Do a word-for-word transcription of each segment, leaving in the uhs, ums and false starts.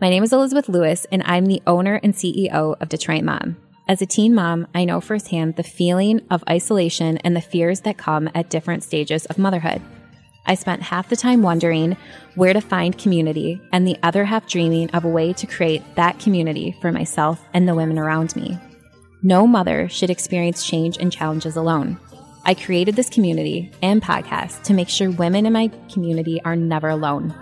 My name is Elizabeth Lewis, and I'm the owner and C E O of Detroit Mom. As a teen mom, I know firsthand the feeling of isolation and the fears that come at different stages of motherhood. I spent half the time wondering where to find community and the other half dreaming of a way to create that community for myself and the women around me. No mother should experience change and challenges alone. I created this community and podcast to make sure women in my community are never alone.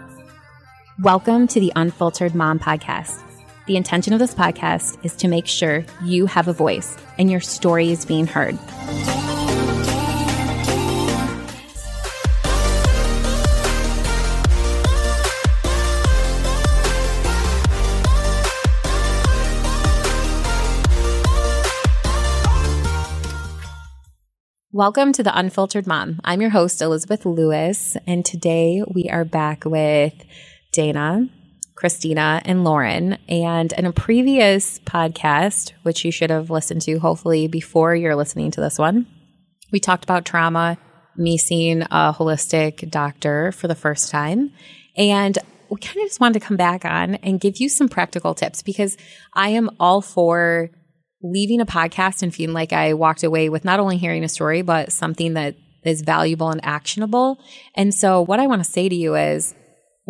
Welcome to the Unfiltered Mom Podcast. The intention of this podcast is to make sure you have a voice and your story is being heard. Welcome to the Unfiltered Mom. I'm your host, Elizabeth Lewis, and today we are back with Dana, Christina, and Lauren. And in a previous podcast, which you should have listened to hopefully before you're listening to this one, we talked about trauma, me seeing a holistic doctor for the first time, and we kind of just wanted to come back on and give you some practical tips because I am all for leaving a podcast and feeling like I walked away with not only hearing a story, but something that is valuable and actionable. And so what I want to say to you is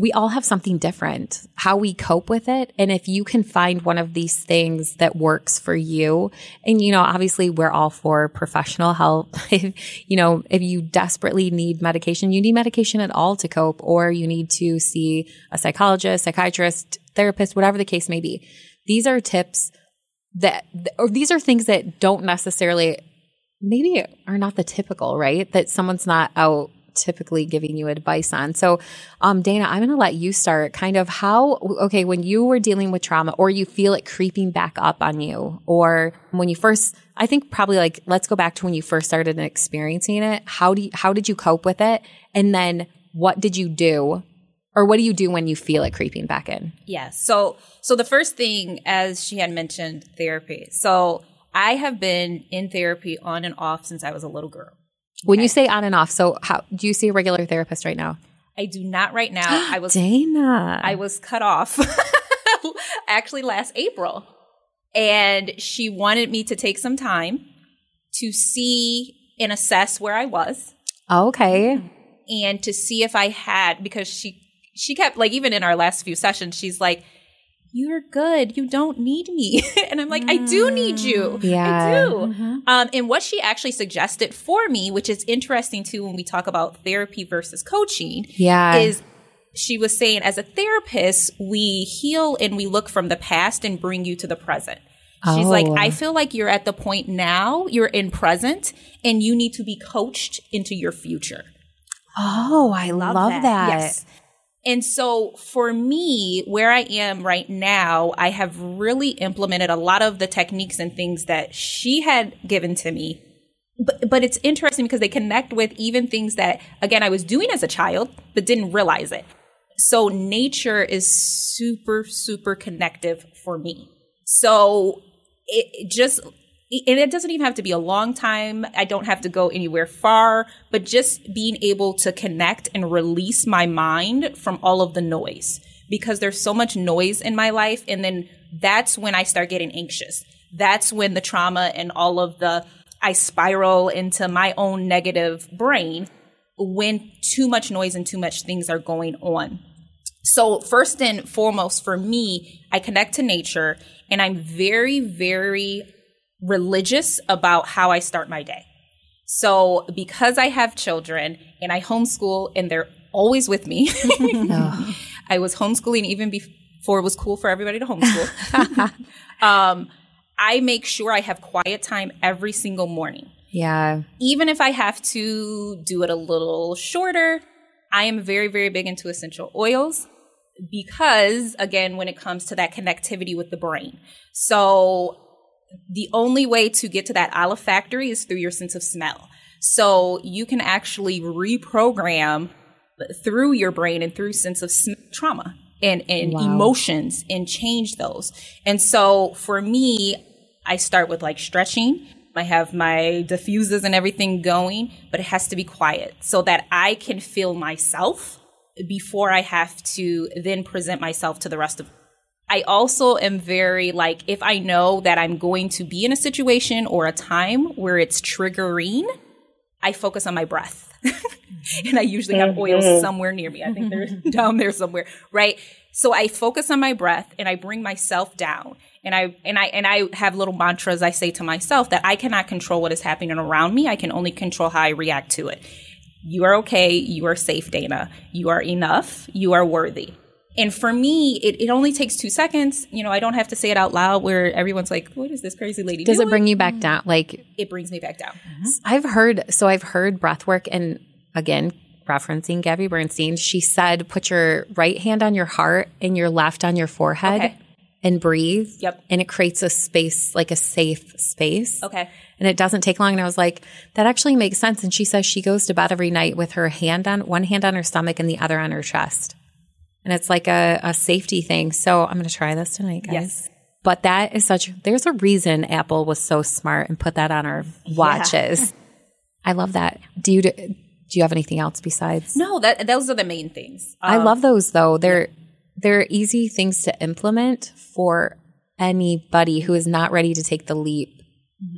we all have something different, how we cope with it. And if you can find one of these things that works for you, and, you know, obviously we're all for professional help. You know, if you desperately need medication, you need medication at all to cope, or you need to see a psychologist, psychiatrist, therapist, whatever the case may be. These are tips that, or these are things that don't necessarily, maybe are not the typical, right? That someone's not out typically giving you advice on. So, um, Dana, I'm going to let you start kind of how, okay, when you were dealing with trauma or you feel it creeping back up on you, or when you first, I think probably like, let's go back to when you first started experiencing it. How do you, how did you cope with it? And then what did you do? Or what do you do when you feel it creeping back in? Yeah. So so the first thing, as she had mentioned, therapy. So I have been in therapy on and off since I was a little girl. Okay? When you say on and off, so how do you see a regular therapist right now? I do not right now. I was Dana. I was cut off actually last April. And she wanted me to take some time to see and assess where I was. Okay. And to see if I had, because she She kept, like, even in our last few sessions, she's like, you're good. You don't need me. And I'm like, mm, I do need you. Yeah. I do. Mm-hmm. Um, and what she actually suggested for me, which is interesting, too, when we talk about therapy versus coaching, yeah, is she was saying, as a therapist, we heal and we look from the past and bring you to the present. She's oh. like, I feel like you're at the point now, you're in present, and you need to be coached into your future. Oh, I love, love that. that. Yes. And so for me, where I am right now, I have really implemented a lot of the techniques and things that she had given to me. But but it's interesting because they connect with even things that, again, I was doing as a child, but didn't realize it. So nature is super, super connective for me. So it just, and it doesn't even have to be a long time. I don't have to go anywhere far, but just being able to connect and release my mind from all of the noise, because there's so much noise in my life. And then that's when I start getting anxious. That's when the trauma and all of the, I spiral into my own negative brain when too much noise and too much things are going on. So first and foremost for me, I connect to nature, and I'm very, very religious about how I start my day. So because I have children and I homeschool and they're always with me, no. I was homeschooling even before it was cool for everybody to homeschool. um, I make sure I have quiet time every single morning. Yeah. Even if I have to do it a little shorter, I am very, very big into essential oils. Because again, when it comes to that connectivity with the brain. So the only way to get to that olfactory is through your sense of smell. So you can actually reprogram through your brain and through sense of sm- trauma and, and wow. emotions and change those. And so for me, I start with like stretching. I have my diffusers and everything going, but it has to be quiet so that I can feel myself before I have to then present myself to the rest of I also am very like, if I know that I'm going to be in a situation or a time where it's triggering, I focus on my breath. And I usually have oil somewhere near me. I think they're down there somewhere, right? So I focus on my breath and I bring myself down. And I and I and I have little mantras I say to myself that I cannot control what is happening around me. I can only control how I react to it. You are okay. You are safe, Dana. You are enough. You are worthy. And for me, it, it only takes two seconds. You know, I don't have to say it out loud where everyone's like, what is this crazy lady doing? Does it bring you back down? Like, it brings me back down. Uh-huh. I've heard, so I've heard breath work. And again, referencing Gabby Bernstein, she said, put your right hand on your heart and your left on your forehead. Okay. And breathe. Yep. And it creates a space, like a safe space. Okay. And it doesn't take long. And I was like, that actually makes sense. And she says she goes to bed every night with her hand on, one hand on her stomach and the other on her chest. And it's like a, a safety thing. So I'm going to try this tonight, guys. Yes. But that is such – there's a reason Apple was so smart and put that on our watches. Yeah. I love that. Do you do you have anything else besides – No, that, those are the main things. Um, I love those though. They're, they're easy things to implement for anybody who is not ready to take the leap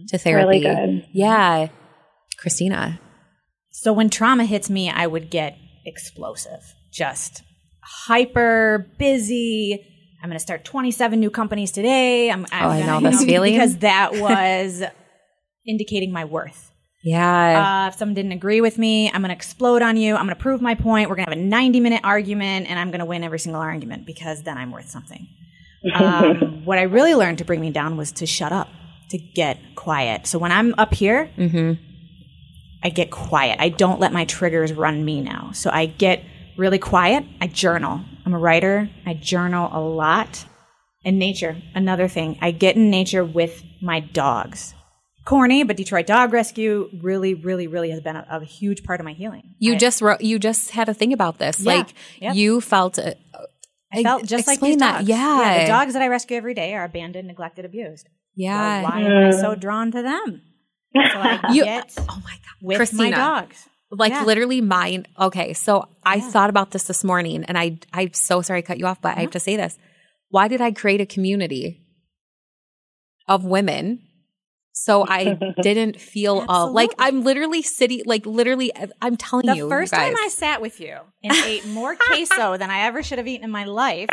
to therapy. Really good. Yeah. Christina. So when trauma hits me, I would get explosive, just – hyper busy. I'm going to start twenty-seven new companies today. I'm, I'm oh, I know this feeling. Because that was indicating my worth. Yeah. Uh, if someone didn't agree with me, I'm going to explode on you. I'm going to prove my point. We're going to have a ninety-minute argument, and I'm going to win every single argument because then I'm worth something. Um, what I really learned to bring me down was to shut up, to get quiet. So when I'm up here, mm-hmm. I get quiet. I don't let my triggers run me now. So I get really quiet. I journal. I'm a writer. I journal a lot. And nature, another thing. I get in nature with my dogs. Corny, but Detroit Dog Rescue really, really, really has been a, a huge part of my healing. You I, just wrote, you just had a thing about this. Yeah, like yep. you felt. Uh, I felt just like these dogs. That. Yeah. yeah, the dogs that I rescue every day are abandoned, neglected, abused. Yeah, so why am I so drawn to them? So I you, get oh my God. with Christina. my dogs. Like yeah. literally mine. Okay. So I yeah. thought about this this morning and I, I'm so sorry I cut you off, but yeah. I have to say this. Why did I create a community of women? So I didn't feel all, like I'm literally sitting, like literally, I'm telling the you. The first guys. time I sat with you and ate more queso than I ever should have eaten in my life,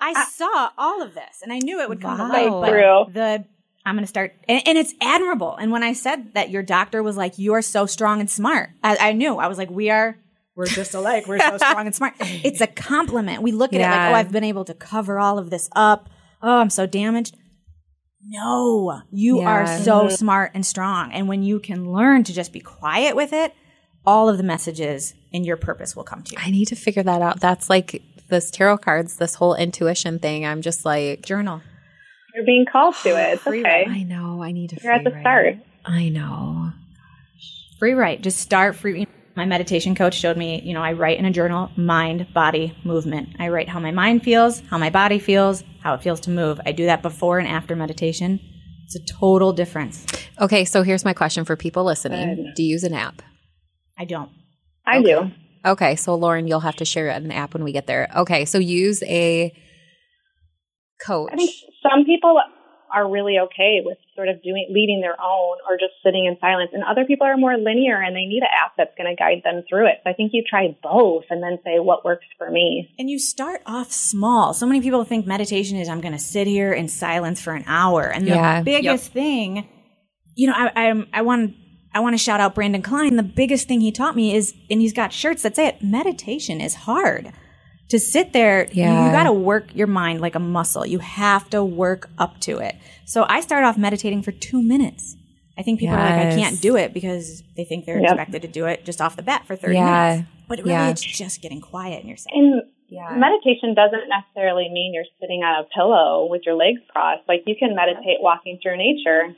I saw all of this and I knew it would come wow. to light. But True. the I'm going to start. And, and it's admirable. And when I said that your doctor was like, you are so strong and smart, I, I knew. I was like, we are, we're just alike. We're so strong and smart. It's a compliment. We look at yeah. it like, oh, I've been able to cover all of this up. Oh, I'm so damaged. No, you yeah. are so smart and strong. And when you can learn to just be quiet with it, all of the messages and your purpose will come to you. I need to figure that out. That's like this tarot cards, this whole intuition thing. I'm just like. Journal. You're being called to it. It's free okay. Write. I know. I need to You're free at the write. start. I know. Free write. Just start free. My meditation coach showed me, you know, I write in a journal, mind, body, movement. I write how my mind feels, how my body feels, how it feels to move. I do that before and after meditation. It's a total difference. Okay. So here's my question for people listening. Good. Do you use an app? I don't. I okay. do. Okay. So Lauren, you'll have to share an app when we get there. Okay. So use a coach. I think some people are really okay with sort of doing leading their own or just sitting in silence, and other people are more linear and they need an app that's going to guide them through it. So I think you try both and then say what works for me. And you start off small. So many people think meditation is I'm going to sit here in silence for an hour, and the yeah. biggest yep. thing, you know, I I, I want I want to shout out Brandon Klein. The biggest thing he taught me is, and he's got shirts that say it, meditation is hard. To sit there, yeah. you, you got to work your mind like a muscle. You have to work up to it. So I start off meditating for two minutes. I think people yes. are like, I can't do it because they think they're yep. expected to do it just off the bat for thirty yeah. minutes. But really, yeah. it's just getting quiet in yourself. And yeah. meditation doesn't necessarily mean you're sitting on a pillow with your legs crossed. Like you can meditate walking through nature.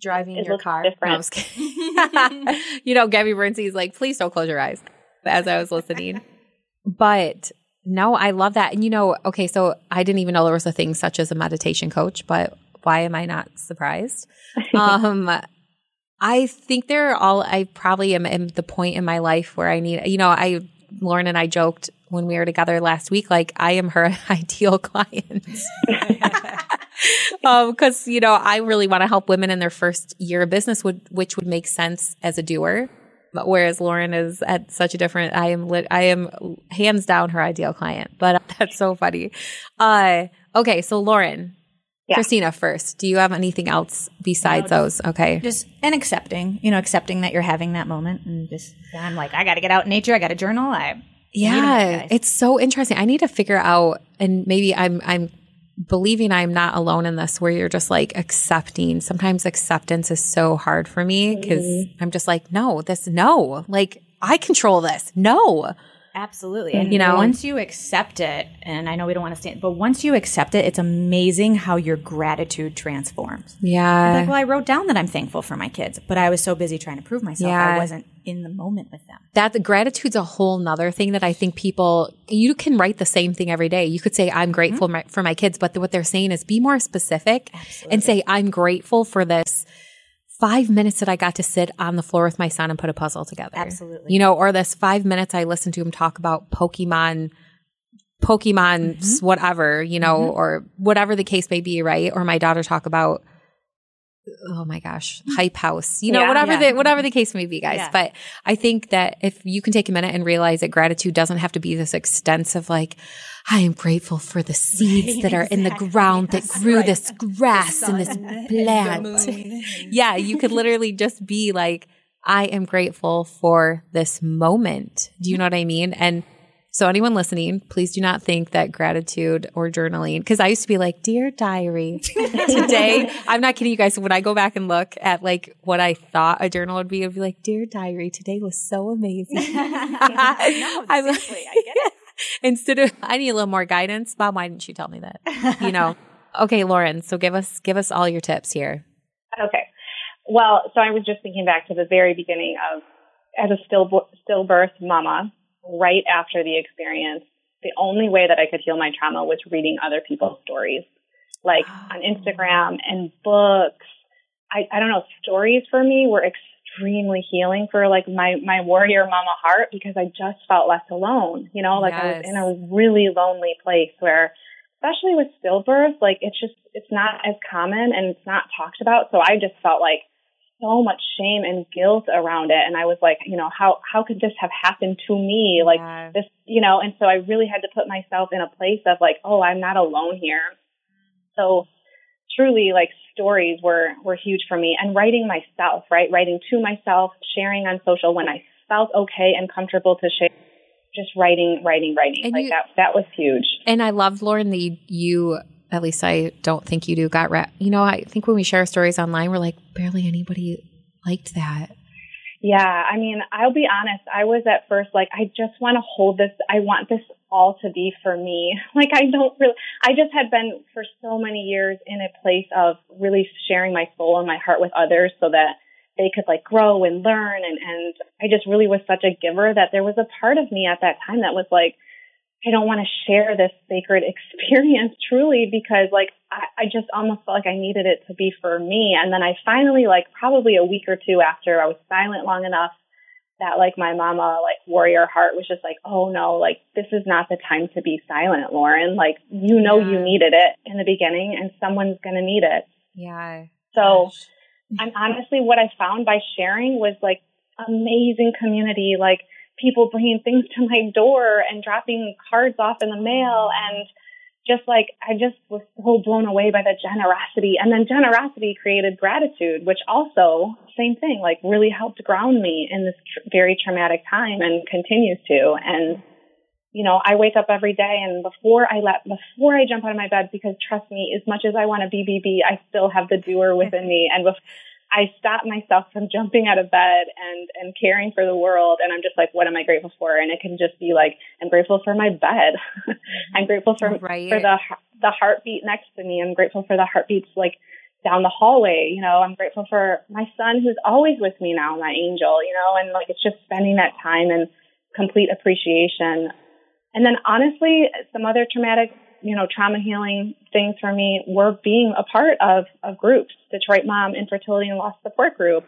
Driving it your car. No, you know, Gabby Bernstein's like, please don't close your eyes, as I was listening. But no, I love that. And you know, okay, so I didn't even know there was a thing such as a meditation coach, but why am I not surprised? um, I think they're all, I probably am at the point in my life where I need, you know, I, Lauren and I joked when we were together last week, like I am her ideal client. um, cause you know, I really want to help women in their first year of business, would, which would make sense as a doer. But whereas Lauren is at such a different, I am, lit, I am hands down her ideal client, but that's so funny. Uh, okay. So Lauren, yeah. Christina first, do you have anything else besides no, just, those? Okay. Just, and accepting, you know, accepting that you're having that moment and just, I'm like, I got to get out in nature. I got to journal. I, Yeah, it's so interesting. I need to figure out, and maybe I'm I'm believing I'm not alone in this, where you're just like accepting. Sometimes acceptance is so hard for me because mm-hmm. I'm just like, no, this, no. Like, I control this. No. Absolutely. And you know, once you accept it, and I know we don't want to stand, but once you accept it, it's amazing how your gratitude transforms. Yeah. It's like, well, I wrote down that I'm thankful for my kids, but I was so busy trying to prove myself. Yeah. I wasn't in the moment with them. That the gratitude's a whole nother thing that I think people, you can write the same thing every day. You could say, I'm grateful mm-hmm. for my kids, but what they're saying is be more specific. Absolutely. And say, I'm grateful for this five minutes that I got to sit on the floor with my son and put a puzzle together. Absolutely. You know, or this five minutes I listened to him talk about Pokemon, Pokemon, mm-hmm. whatever, you know, mm-hmm. or whatever the case may be, right? Or my daughter talk about, oh my gosh, Hype House, you know, yeah, whatever yeah. the whatever the case may be, guys. Yeah. But I think that if you can take a minute and realize that gratitude doesn't have to be this extensive, like, I am grateful for the seeds that are exactly. in the ground that grew right. this grass and this plant. And yeah, you could literally just be like, I am grateful for this moment. Do you know what I mean? And so anyone listening, please do not think that gratitude or journaling, because I used to be like, dear diary, today, I'm not kidding you guys. When I go back and look at like what I thought a journal would be, I'd be like, dear diary, today was so amazing. I no, seriously, I get it. Instead of, I need a little more guidance. Mom, why didn't you tell me that? You know? Okay, Lauren, so give us, give us all your tips here. Okay. Well, so I was just thinking back to the very beginning of, as a still, stillbirth mama, right after the experience, the only way that I could heal my trauma was reading other people's stories, like on Instagram and books. I, I don't know, stories for me were extremely healing for like my, my warrior mama heart, because I just felt less alone, you know, like yes. I was in a really lonely place where, especially with stillbirth, like it's just, it's not as common and it's not talked about. So I just felt like so much shame and guilt around it. And I was like, you know, how, how could this have happened to me? Like yeah. this, you know, and so I really had to put myself in a place of like, oh, I'm not alone here. So truly like stories were, were huge for me, and writing myself, right? Writing to myself, sharing on social when I felt okay and comfortable to share, just writing, writing, writing. And like you, that, that was huge. And I loved, Lauren, that you, at least I don't think you do, got wrapped. You know, I think when we share stories online, we're like, barely anybody liked that. Yeah. I mean, I'll be honest. I was at first like, I just want to hold this. I want this all to be for me. Like, I don't really, I just had been for so many years in a place of really sharing my soul and my heart with others so that they could like grow and learn. And, and I just really was such a giver that there was a part of me at that time that was like, I don't want to share this sacred experience truly because like I, I just almost felt like I needed it to be for me. And then I finally, like probably a week or two after, I was silent long enough that like my mama, like warrior heart was just like, oh no, like this is not the time to be silent, Lauren. Like, you know, yeah. you needed it in the beginning and someone's going to need it. Yeah. So I'm honestly, what I found by sharing was like amazing community, like people bringing things to my door and dropping cards off in the mail. And just like, I just was so blown away by the generosity. And then generosity created gratitude, which also, same thing, like really helped ground me in this tr- very traumatic time and continues to. And, you know, I wake up every day and before I let, before I jump out of my bed, because trust me, as much as I want to be B B, I still have the doer within me. And before, I stop myself from jumping out of bed and, and caring for the world. And I'm just like, what am I grateful for? And it can just be like, I'm grateful for my bed. I'm grateful for, right. for the the heartbeat next to me. I'm grateful for the heartbeats like down the hallway. You know, I'm grateful for my son who's always with me now, my angel, you know, and like, it's just spending that time and complete appreciation. And then honestly, some other traumatic you know, trauma healing things for me were being a part of, of groups, Detroit Mom Infertility and Loss Support Group,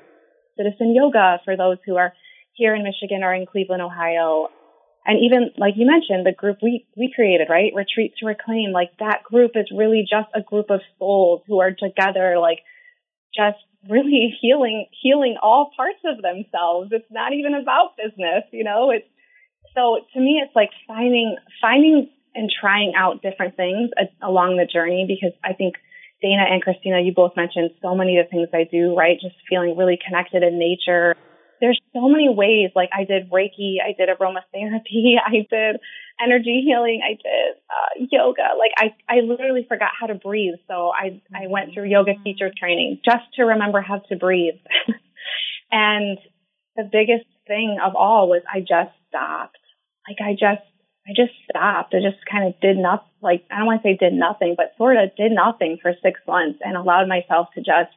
Citizen Yoga for those who are here in Michigan or in Cleveland, Ohio, And even, like you mentioned, the group we, we created, right? Retreat to Reclaim. Like, that group is really just a group of souls who are together, like, just really healing, healing all parts of themselves. It's not even about business, you know? It's, so to me, it's like finding, finding and trying out different things a, along the journey, because I think Dana and Christina, you both mentioned so many of the things I do, right? Just feeling really connected in nature. There's so many ways. Like, I did Reiki, I did aromatherapy, I did energy healing, I did uh, yoga. Like, I, I literally forgot how to breathe. So I, I went through yoga teacher training just to remember how to breathe. And the biggest thing of all was I just stopped. Like, I just, I just stopped. I just kind of did not, like, I don't want to say did nothing, but sort of did nothing for six months and allowed myself to just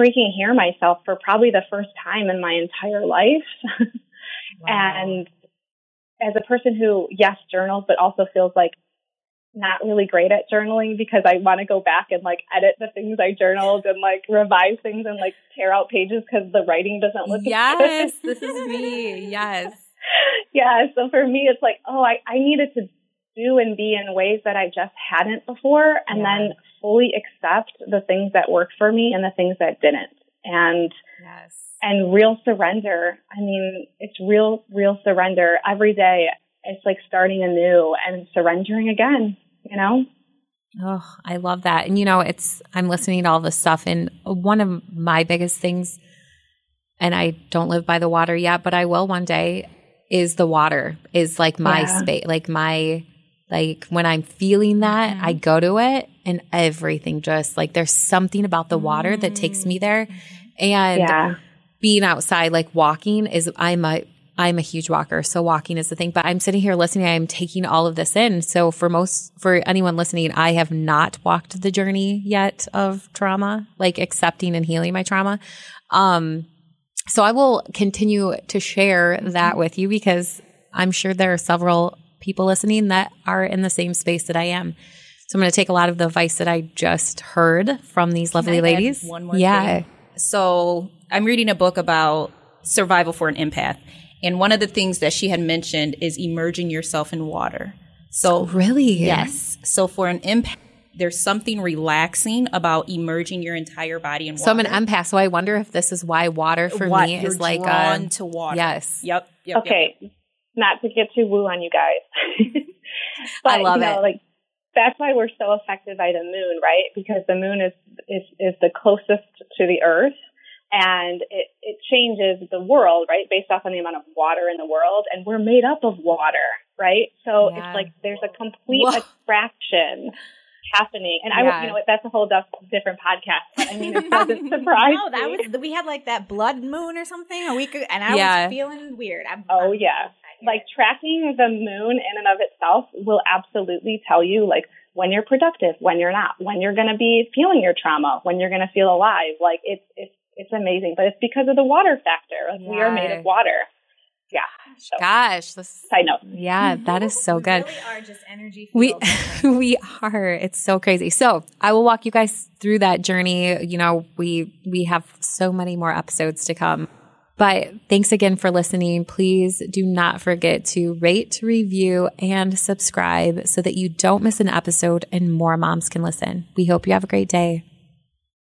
freaking hear myself for probably the first time in my entire life. Wow. And as a person who, yes, journals, but also feels like not really great at journaling, because I want to go back and like edit the things I journaled and like revise things and like tear out pages because the writing doesn't look yes, good. Yes, this is me. Yes. Yeah. So for me, it's like, oh, I, I needed to do and be in ways that I just hadn't before, and yeah. then fully accept the things that worked for me and the things that didn't. And yes. and real surrender. I mean, it's real, real surrender every day. It's like starting anew and surrendering again, you know? Oh, I love that. And, you know, it's, I'm listening to all this stuff, and one of my biggest things, and I don't live by the water yet, but I will one day, is the water, is like my yeah. space, like my, like when I'm feeling that, mm-hmm. I go to it, and everything just like, there's something about the water mm-hmm. that takes me there. And yeah. being outside, like walking is, I'm a, I'm a huge walker. So walking is the thing, but I'm sitting here listening. I'm taking all of this in. So for most, for anyone listening, I have not walked the journey yet of trauma, like accepting and healing my trauma. Um, so I will continue to share that with you, because I'm sure there are several people listening that are in the same space that I am. So I'm going to take a lot of the advice that I just heard from these lovely ladies. One more yeah. thing. So I'm reading a book about survival for an empath. And one of the things that she had mentioned is immersing yourself in water. So really? Yes. So for an empath, there's something relaxing about immersing your entire body in water. So I'm an empath, so I wonder if this is why water for what, me is like drawn a, to water. Yes. Yep. yep okay. Yep. Not to get too woo on you guys. But, I love you know, it. Like, that's why we're so affected by the moon, right? Because the moon is is, is the closest to the earth, and it, it changes the world, right, based off on the amount of water in the world. And we're made up of water, right? So yeah. it's like there's a complete Whoa. attraction happening. And yeah. I, you know, that's a whole different podcast. But I mean, it doesn't surprise no, that was, we had like that blood moon or something a week ago, and I yeah. was feeling weird. I'm, oh, I'm, yeah. Like, tracking the moon in and of itself will absolutely tell you, like, when you're productive, when you're not, when you're going to be feeling your trauma, when you're going to feel alive. Like, it's, it's, it's amazing. But it's because of the water factor. Like, we are made of water. Yeah. So, Gosh. This, side note. Yeah, that is so good. We really are just energy fields. We, we are. It's so crazy. So I will walk you guys through that journey. You know, we we have so many more episodes to come. But thanks again for listening. Please do not forget to rate, review, and subscribe so that you don't miss an episode and more moms can listen. We hope you have a great day.